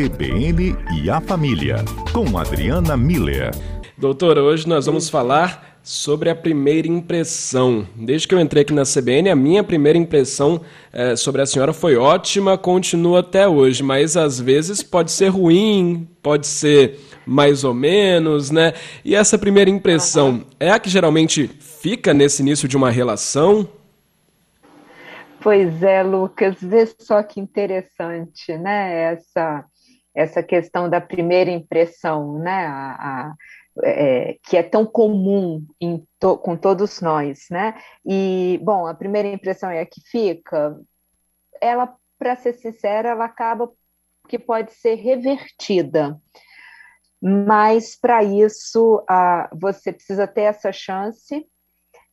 CBN e a Família, com Adriana Miller. Doutora, hoje nós vamos falar sobre a primeira impressão. Desde que eu entrei aqui na CBN, a minha primeira impressão sobre a senhora foi ótima, continua até hoje, mas às vezes pode ser ruim, pode ser mais ou menos, né? E essa primeira impressão é a que geralmente fica nesse início de uma relação? Pois é, Lucas, vê só que interessante, né? Essa questão da primeira impressão, né? Que é tão comum com todos nós, né? E, bom, a primeira impressão é a que fica. Ela, para ser sincera, ela acaba que pode ser revertida. Mas, para isso, você precisa ter essa chance.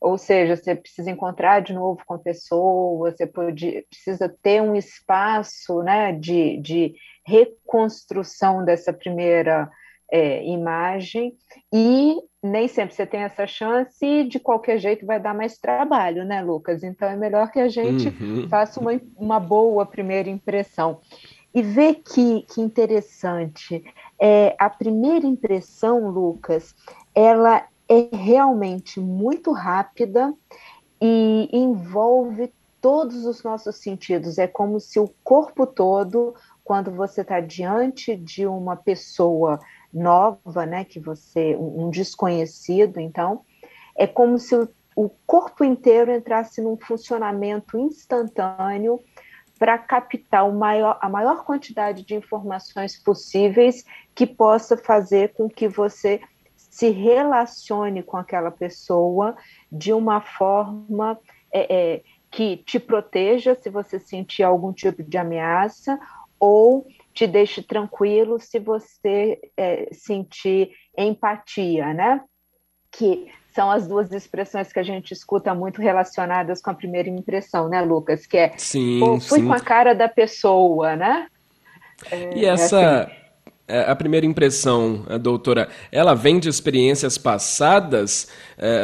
Ou seja, você precisa encontrar de novo com a pessoa, você precisa ter um espaço, né, de reconstrução dessa primeira imagem, e nem sempre você tem essa chance, e de qualquer jeito vai dar mais trabalho, né, Lucas? Então é melhor que a gente faça uma boa primeira impressão. E vê que interessante, a primeira impressão, Lucas, ela é realmente muito rápida e envolve todos os nossos sentidos. É como se o corpo todo, quando você está diante de uma pessoa nova, né, que você, um desconhecido, então, é como se o corpo inteiro entrasse num funcionamento instantâneo para captar a maior quantidade de informações possíveis que possa fazer com que você se relacione com aquela pessoa de uma forma que te proteja se você sentir algum tipo de ameaça, ou te deixe tranquilo se você sentir empatia, né? Que são as duas expressões que a gente escuta muito relacionadas com a primeira impressão, né, Lucas? Que é, sim, fui com a cara da pessoa, né? E essa... Assim, a primeira impressão, doutora, ela vem de experiências passadas?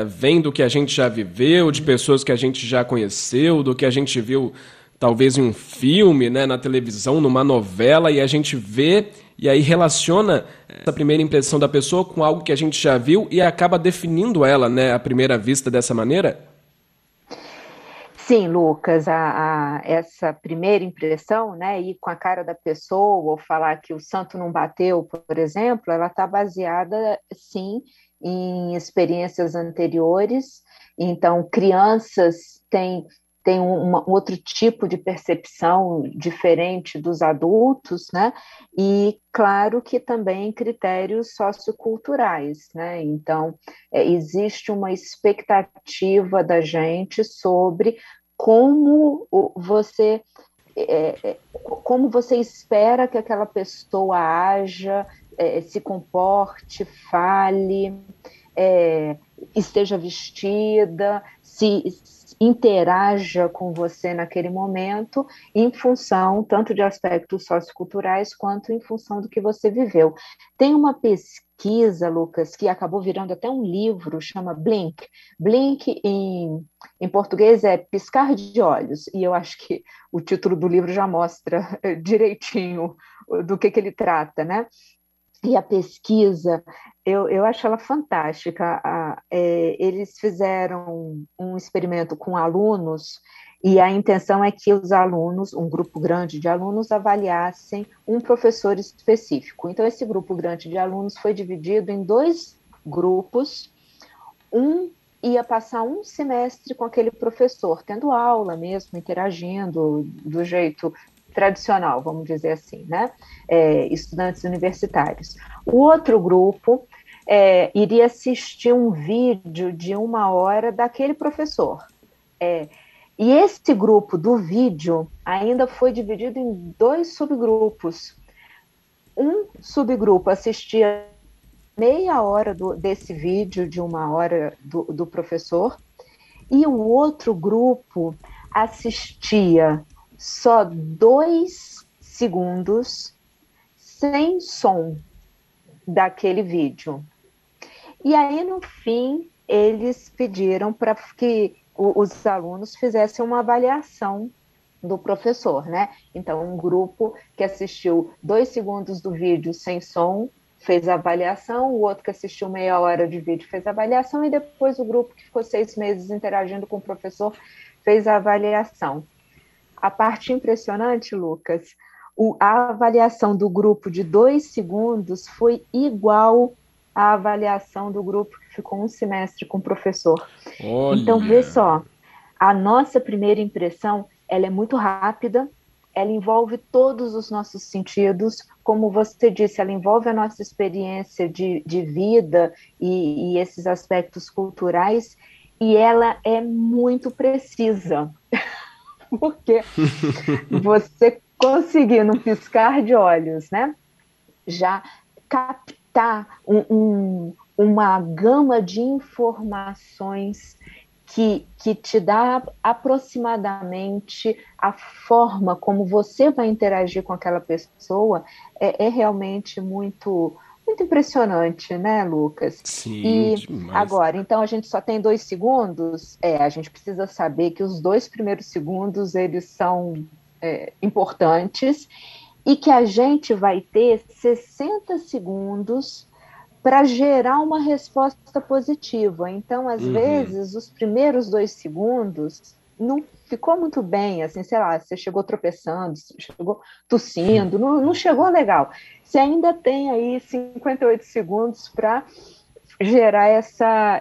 Vem do que a gente já viveu, de pessoas que a gente já conheceu, do que a gente viu talvez em um filme, né, na televisão, numa novela, e a gente vê e aí relaciona essa primeira impressão da pessoa com algo que a gente já viu e acaba definindo ela, né, à primeira vista dessa maneira? Sim, Lucas, essa primeira impressão, né, ir com a cara da pessoa ou falar que o santo não bateu, por exemplo, ela está baseada, sim, em experiências anteriores. Então, crianças têm um outro tipo de percepção diferente dos adultos, né, e, claro, que também critérios socioculturais, né, então existe uma expectativa da gente sobre como você espera que aquela pessoa haja, se comporte, fale, esteja vestida, se interaja com você naquele momento, em função tanto de aspectos socioculturais quanto em função do que você viveu. Tem uma pesquisa, Lucas, que acabou virando até um livro, chama Blink. Blink em português é piscar de olhos, e eu acho que o título do livro já mostra direitinho do que ele trata, né? E a pesquisa, eu acho ela fantástica. Eles fizeram um experimento com alunos, e a intenção é que os alunos, um grupo grande de alunos, avaliassem um professor específico. Então, esse grupo grande de alunos foi dividido em dois grupos. Um ia passar um semestre com aquele professor, tendo aula mesmo, interagindo do jeito tradicional, vamos dizer assim, né? Estudantes universitários. O outro grupo iria assistir um vídeo de 1 hora daquele professor. E esse grupo do vídeo ainda foi dividido em 2 subgrupos. Um subgrupo assistia meia hora desse vídeo de 1 hora do professor, e o outro grupo assistia só 2 segundos sem som daquele vídeo. E aí, no fim, eles pediram para que os alunos fizessem uma avaliação do professor, né? Então, um grupo que assistiu 2 segundos do vídeo sem som fez a avaliação, o outro que assistiu meia hora de vídeo fez a avaliação, e depois o grupo que ficou 6 meses interagindo com o professor fez a avaliação. A parte impressionante, Lucas, a avaliação do grupo de 2 segundos foi igual à avaliação do grupo que ficou 1 semestre com o professor. Olha. Então, vê só, a nossa primeira impressão, ela é muito rápida, ela envolve todos os nossos sentidos, como você disse, ela envolve a nossa experiência de vida e esses aspectos culturais, e ela é muito precisa, porque você conseguir num piscar de olhos, né, já captar uma gama de informações que te dá aproximadamente a forma como você vai interagir com aquela pessoa, é realmente muito, muito impressionante, né, Lucas? Sim, e demais. Agora, então a gente só tem 2 segundos? A gente precisa saber que os 2 primeiros segundos, eles são importantes, e que a gente vai ter 60 segundos... para gerar uma resposta positiva. Então, às vezes, os primeiros 2 segundos não ficou muito bem, assim, sei lá, você chegou tropeçando, você chegou tossindo, não chegou legal. Você ainda tem aí 58 segundos para gerar essa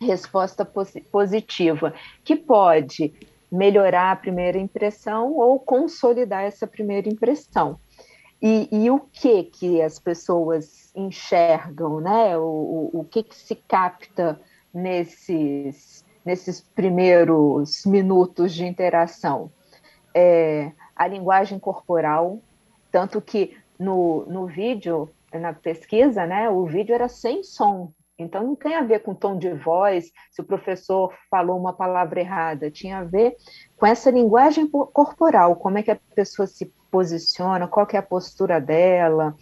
resposta positiva, que pode melhorar a primeira impressão ou consolidar essa primeira impressão. E o que as pessoas enxergam, né? O que se capta nesses primeiros minutos de interação? A linguagem corporal, tanto que no vídeo, na pesquisa, né, o vídeo era sem som. Então, não tem a ver com tom de voz, se o professor falou uma palavra errada, tinha a ver com essa linguagem corporal, como é que a pessoa se posiciona, qual que é a postura dela,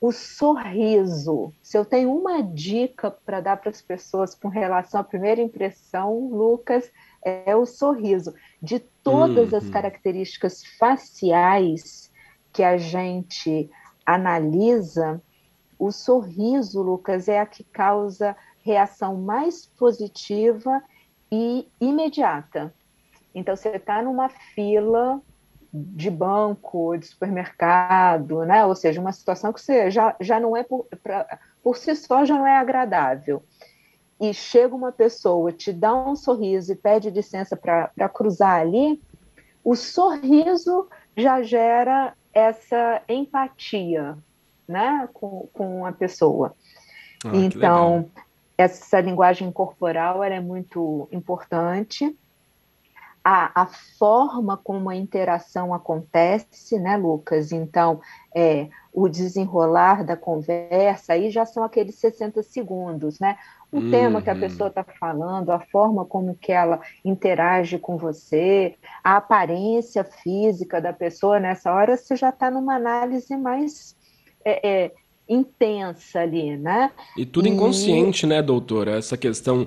o sorriso. Se eu tenho uma dica para dar para as pessoas com relação à primeira impressão, Lucas, é o sorriso. De todas as características faciais que a gente analisa, o sorriso, Lucas, é a que causa reação mais positiva e imediata. Então, você está numa fila de banco, de supermercado, né? Ou seja, uma situação que você já não é, por si só, já não é agradável. E chega uma pessoa, te dá um sorriso e pede licença para cruzar ali, o sorriso já gera essa empatia, né, com a pessoa. Então, essa linguagem corporal, ela é muito importante. A forma como a interação acontece, né, Lucas? Então, o desenrolar da conversa, aí já são aqueles 60 segundos, né? O tema que a pessoa está falando, a forma como que ela interage com você, a aparência física da pessoa, nessa hora você já está numa análise mais... intensa ali, né? E tudo inconsciente, né, doutora? Essa questão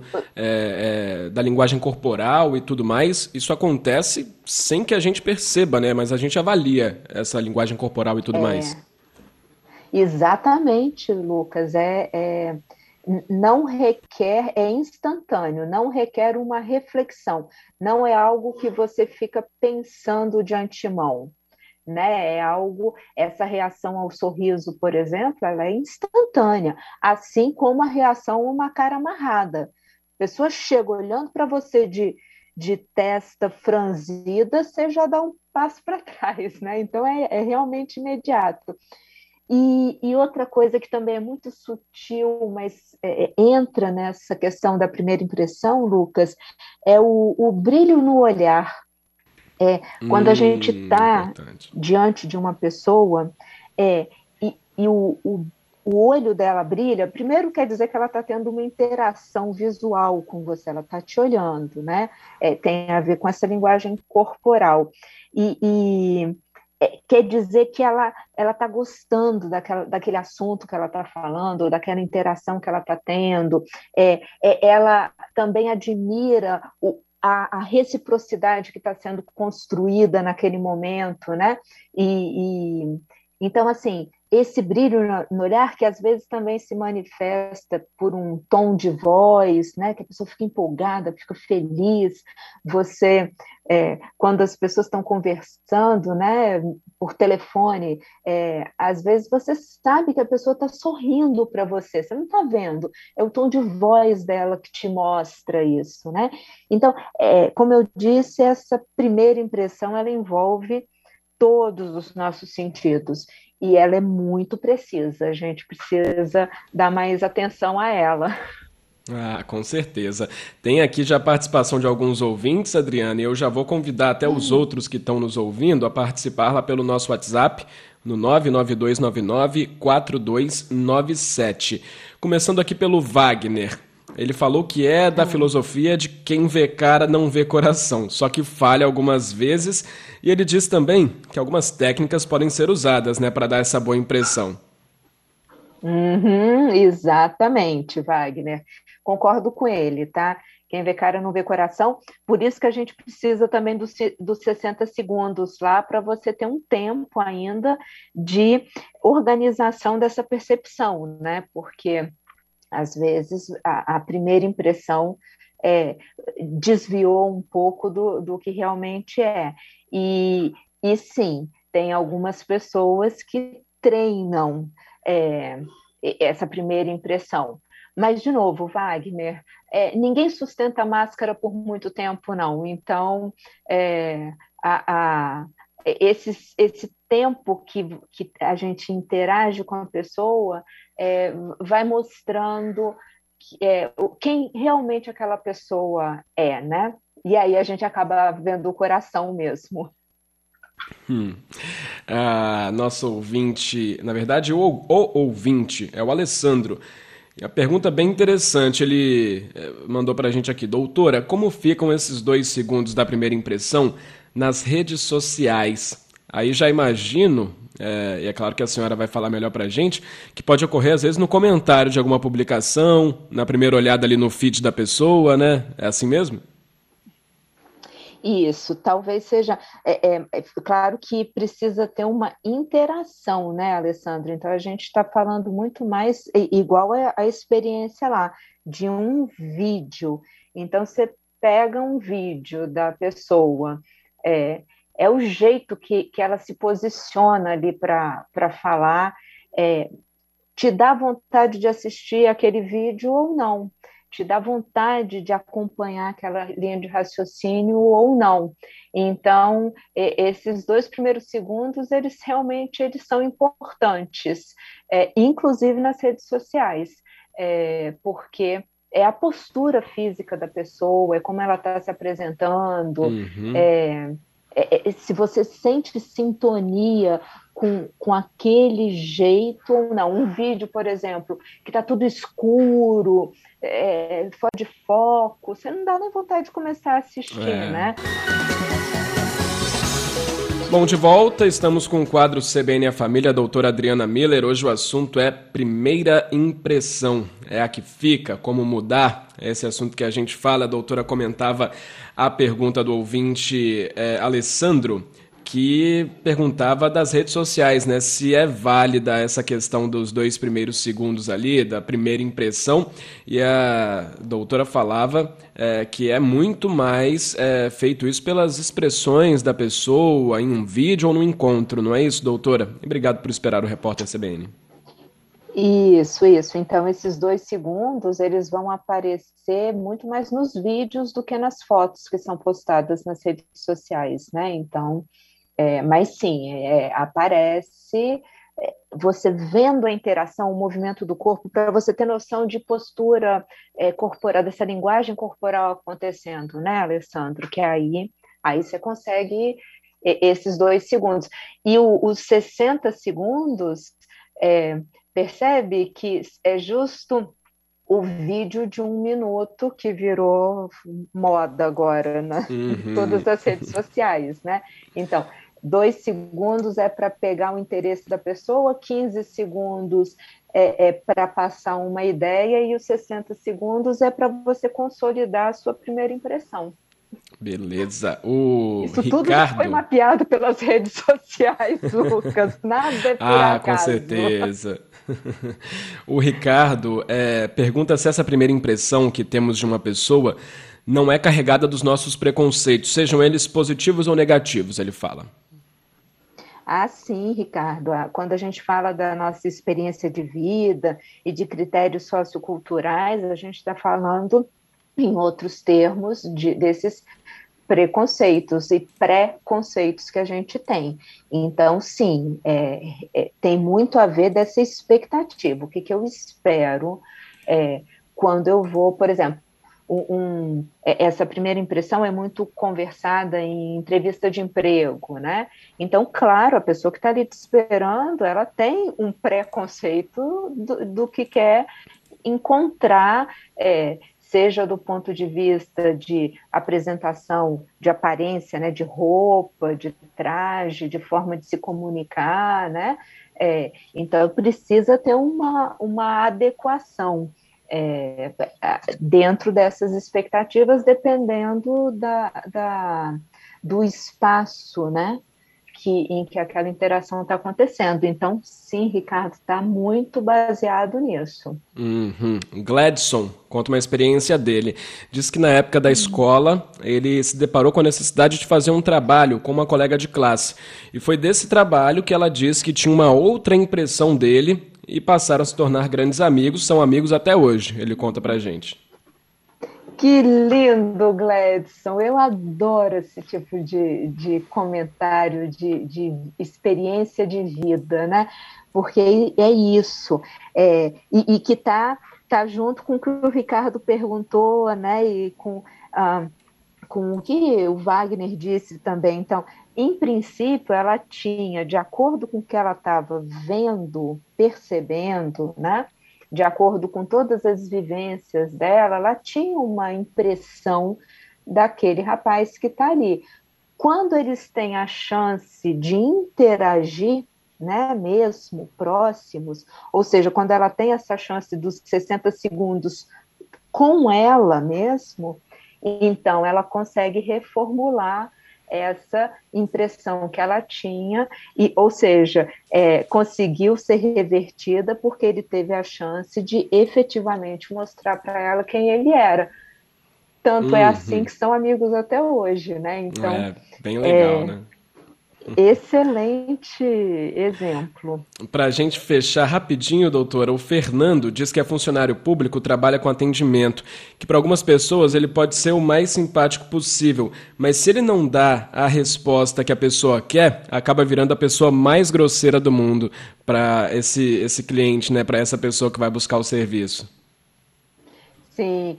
da linguagem corporal e tudo mais, isso acontece sem que a gente perceba, né? Mas a gente avalia essa linguagem corporal e tudo mais. Exatamente, Lucas. Não requer, é instantâneo, não requer uma reflexão. Não é algo que você fica pensando de antemão, né? Essa reação ao sorriso, por exemplo, ela é instantânea, assim como a reação a uma cara amarrada. A pessoa chega olhando para você de testa franzida, você já dá um passo para trás, né? Então é realmente imediato. E outra coisa que também é muito sutil, mas entra nessa questão da primeira impressão, Lucas, é o brilho no olhar. Quando a gente está diante de uma pessoa e o olho dela brilha, primeiro quer dizer que ela está tendo uma interação visual com você, ela está te olhando, né? Tem a ver com essa linguagem corporal. E quer dizer que ela está gostando daquele assunto que ela está falando, ou daquela interação que ela está tendo. Ela também admira a reciprocidade que está sendo construída naquele momento, né? Então, assim, esse brilho no olhar que às vezes também se manifesta por um tom de voz, né? Que a pessoa fica empolgada, fica feliz. Você, quando as pessoas estão conversando, né? Por telefone, às vezes você sabe que a pessoa está sorrindo para você, você não está vendo, é o tom de voz dela que te mostra isso, né? Então, como eu disse, essa primeira impressão, ela envolve todos os nossos sentidos, e ela é muito precisa, a gente precisa dar mais atenção a ela. Ah, com certeza. Tem aqui já a participação de alguns ouvintes, Adriana, e eu já vou convidar até os outros que estão nos ouvindo a participar lá pelo nosso WhatsApp, no 992994297. Começando aqui pelo Wagner. Ele falou que é da filosofia de quem vê cara não vê coração, só que falha algumas vezes, e ele diz também que algumas técnicas podem ser usadas, né, para dar essa boa impressão. Exatamente, Wagner. Concordo com ele, tá? Quem vê cara não vê coração, por isso que a gente precisa também dos 60 segundos lá, para você ter um tempo ainda de organização dessa percepção, né? Porque às vezes a primeira impressão desviou um pouco do que realmente é. E sim, tem algumas pessoas que treinam essa primeira impressão. Mas, de novo, Wagner, ninguém sustenta a máscara por muito tempo, não. Então, esse tempo que a gente interage com a pessoa vai mostrando quem realmente aquela pessoa é, né? E aí a gente acaba vendo o coração mesmo. Nosso ouvinte, na verdade, o ouvinte é o Alessandro. A pergunta bem interessante, ele mandou para a gente aqui: doutora, como ficam esses 2 segundos da primeira impressão nas redes sociais? Aí já imagino, e é claro que a senhora vai falar melhor para a gente, que pode ocorrer às vezes no comentário de alguma publicação, na primeira olhada ali no feed da pessoa, né? É assim mesmo? Isso, talvez seja... claro que precisa ter uma interação, né, Alessandra? Então, a gente está falando muito mais, igual a experiência lá, de um vídeo. Então, você pega um vídeo da pessoa... É o jeito que ela se posiciona ali para falar, te dá vontade de assistir aquele vídeo ou não, te dá vontade de acompanhar aquela linha de raciocínio ou não. Então, esses 2 primeiros segundos, eles realmente são importantes, inclusive nas redes sociais, porque... é a postura física da pessoa, é como ela está se apresentando, se você sente sintonia com aquele jeito ou não. Um vídeo, por exemplo, que está tudo escuro, fora de foco, você não dá nem vontade de começar a assistir, né? Bom, de volta, estamos com o quadro CBN A Família, a doutora Adriana Miller. Hoje o assunto é primeira impressão, é a que fica, como mudar. Esse assunto que a gente fala, a doutora comentava a pergunta do ouvinte Alessandro, que perguntava das redes sociais, né? Se é válida essa questão dos 2 primeiros segundos ali, da primeira impressão, e a doutora falava que é muito mais feito isso pelas expressões da pessoa em um vídeo ou num encontro, não é isso, doutora? Obrigado por esperar o repórter CBN. Isso. Então, esses 2 segundos, eles vão aparecer muito mais nos vídeos do que nas fotos que são postadas nas redes sociais, né? Então, mas sim, aparece você vendo a interação, o movimento do corpo, para você ter noção de postura corporal, dessa linguagem corporal acontecendo, né, Alessandro? Que aí você consegue esses 2 segundos. E os 60 segundos, percebe que é justo o vídeo de 1 minuto que virou moda agora, né? Em todas as redes sociais, né? Então, 2 segundos é para pegar o interesse da pessoa, 15 segundos é para passar uma ideia, e os 60 segundos é para você consolidar a sua primeira impressão. Beleza. O Isso Ricardo... tudo foi mapeado pelas redes sociais, Lucas. Nada é por acaso. Com certeza. O Ricardo pergunta se essa primeira impressão que temos de uma pessoa não é carregada dos nossos preconceitos, sejam eles positivos ou negativos, ele fala. Ah, sim, Ricardo. Quando a gente fala da nossa experiência de vida e de critérios socioculturais, a gente está falando, em outros termos, desses preconceitos e pré-conceitos que a gente tem. Então, sim, tem muito a ver dessa expectativa. O que eu espero quando eu vou, por exemplo, essa primeira impressão é muito conversada em entrevista de emprego, né? Então, claro, a pessoa que está ali te esperando, ela tem um preconceito do que quer encontrar, seja do ponto de vista de apresentação, de aparência, né, de roupa, de traje, de forma de se comunicar, né? Então, precisa ter uma adequação dentro dessas expectativas, dependendo do espaço, né, em que aquela interação está acontecendo. Então, sim, Ricardo, está muito baseado nisso. Gladson conta uma experiência dele. Diz que na época da escola, ele se deparou com a necessidade de fazer um trabalho com uma colega de classe. E foi desse trabalho que ela diz que tinha uma outra impressão dele e passaram a se tornar grandes amigos, são amigos até hoje, ele conta pra gente. Que lindo, Gladson! Eu adoro esse tipo de comentário, de experiência de vida, né? Porque é isso. E que tá junto com o que o Ricardo perguntou, né? E com o que o Wagner disse também. Então, em princípio, ela tinha, de acordo com o que ela estava vendo, percebendo, né? De acordo com todas as vivências dela, ela tinha uma impressão daquele rapaz que está ali. Quando eles têm a chance de interagir, né, mesmo próximos, ou seja, quando ela tem essa chance dos 60 segundos com ela mesmo, então ela consegue reformular essa impressão que ela tinha, ou seja, conseguiu ser revertida porque ele teve a chance de efetivamente mostrar para ela quem ele era. Tanto é assim que são amigos até hoje, né? Então, bem legal, né? Excelente exemplo. Para a gente fechar rapidinho, doutora, o Fernando diz que é funcionário público, trabalha com atendimento, que para algumas pessoas ele pode ser o mais simpático possível, mas se ele não dá a resposta que a pessoa quer, acaba virando a pessoa mais grosseira do mundo para esse cliente, né, para essa pessoa que vai buscar o serviço. Sim,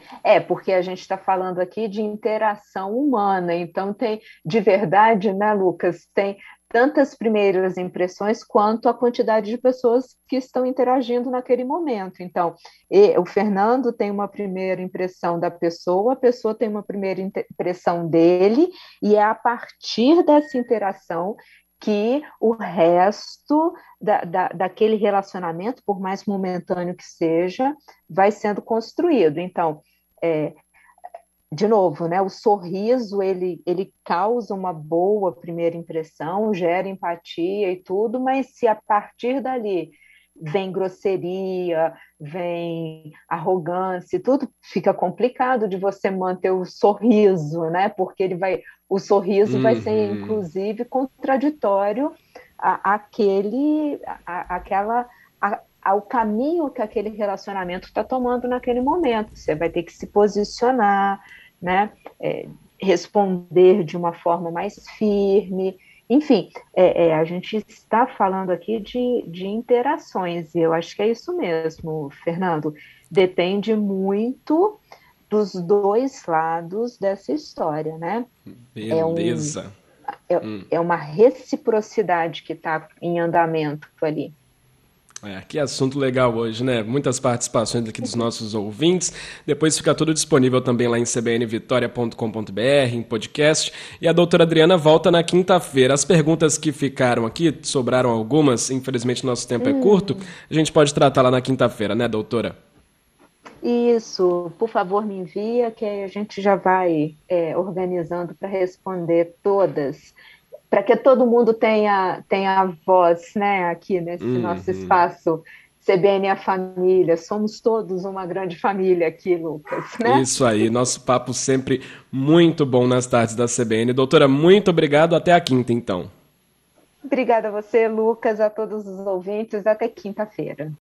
porque a gente está falando aqui de interação humana, então tem, de verdade, né, Lucas, tem tantas primeiras impressões quanto a quantidade de pessoas que estão interagindo naquele momento. Então, o Fernando tem uma primeira impressão da pessoa, a pessoa tem uma primeira impressão dele, e é a partir dessa interação que o resto daquele relacionamento, por mais momentâneo que seja, vai sendo construído. Então, de novo, né, o sorriso, ele causa uma boa primeira impressão, gera empatia e tudo, mas se a partir dali vem grosseria, vem arrogância e tudo, fica complicado de você manter o sorriso, né? Porque o sorriso vai ser, inclusive, contraditório ao caminho que aquele relacionamento está tomando naquele momento. Você vai ter que se posicionar, né? Responder de uma forma mais firme. Enfim, a gente está falando aqui de interações, e eu acho que é isso mesmo, Fernando. Depende muito dos dois lados dessa história, né? Beleza. É uma reciprocidade que está em andamento ali. Que assunto legal hoje, né? Muitas participações aqui dos nossos ouvintes. Depois fica tudo disponível também lá em cbnvitoria.com.br, em podcast. E a doutora Adriana volta na quinta-feira. As perguntas que ficaram aqui, sobraram algumas, infelizmente nosso tempo é curto, a gente pode tratar lá na quinta-feira, né, doutora? Isso, por favor, me envia, que a gente já vai organizando para responder todas, para que todo mundo tenha voz, né, aqui nesse nosso espaço CBN a Família. Somos todos uma grande família aqui, Lucas, né? Isso aí, nosso papo sempre muito bom nas tardes da CBN. Doutora, muito obrigado, até a quinta, então. Obrigada a você, Lucas, a todos os ouvintes, até quinta-feira.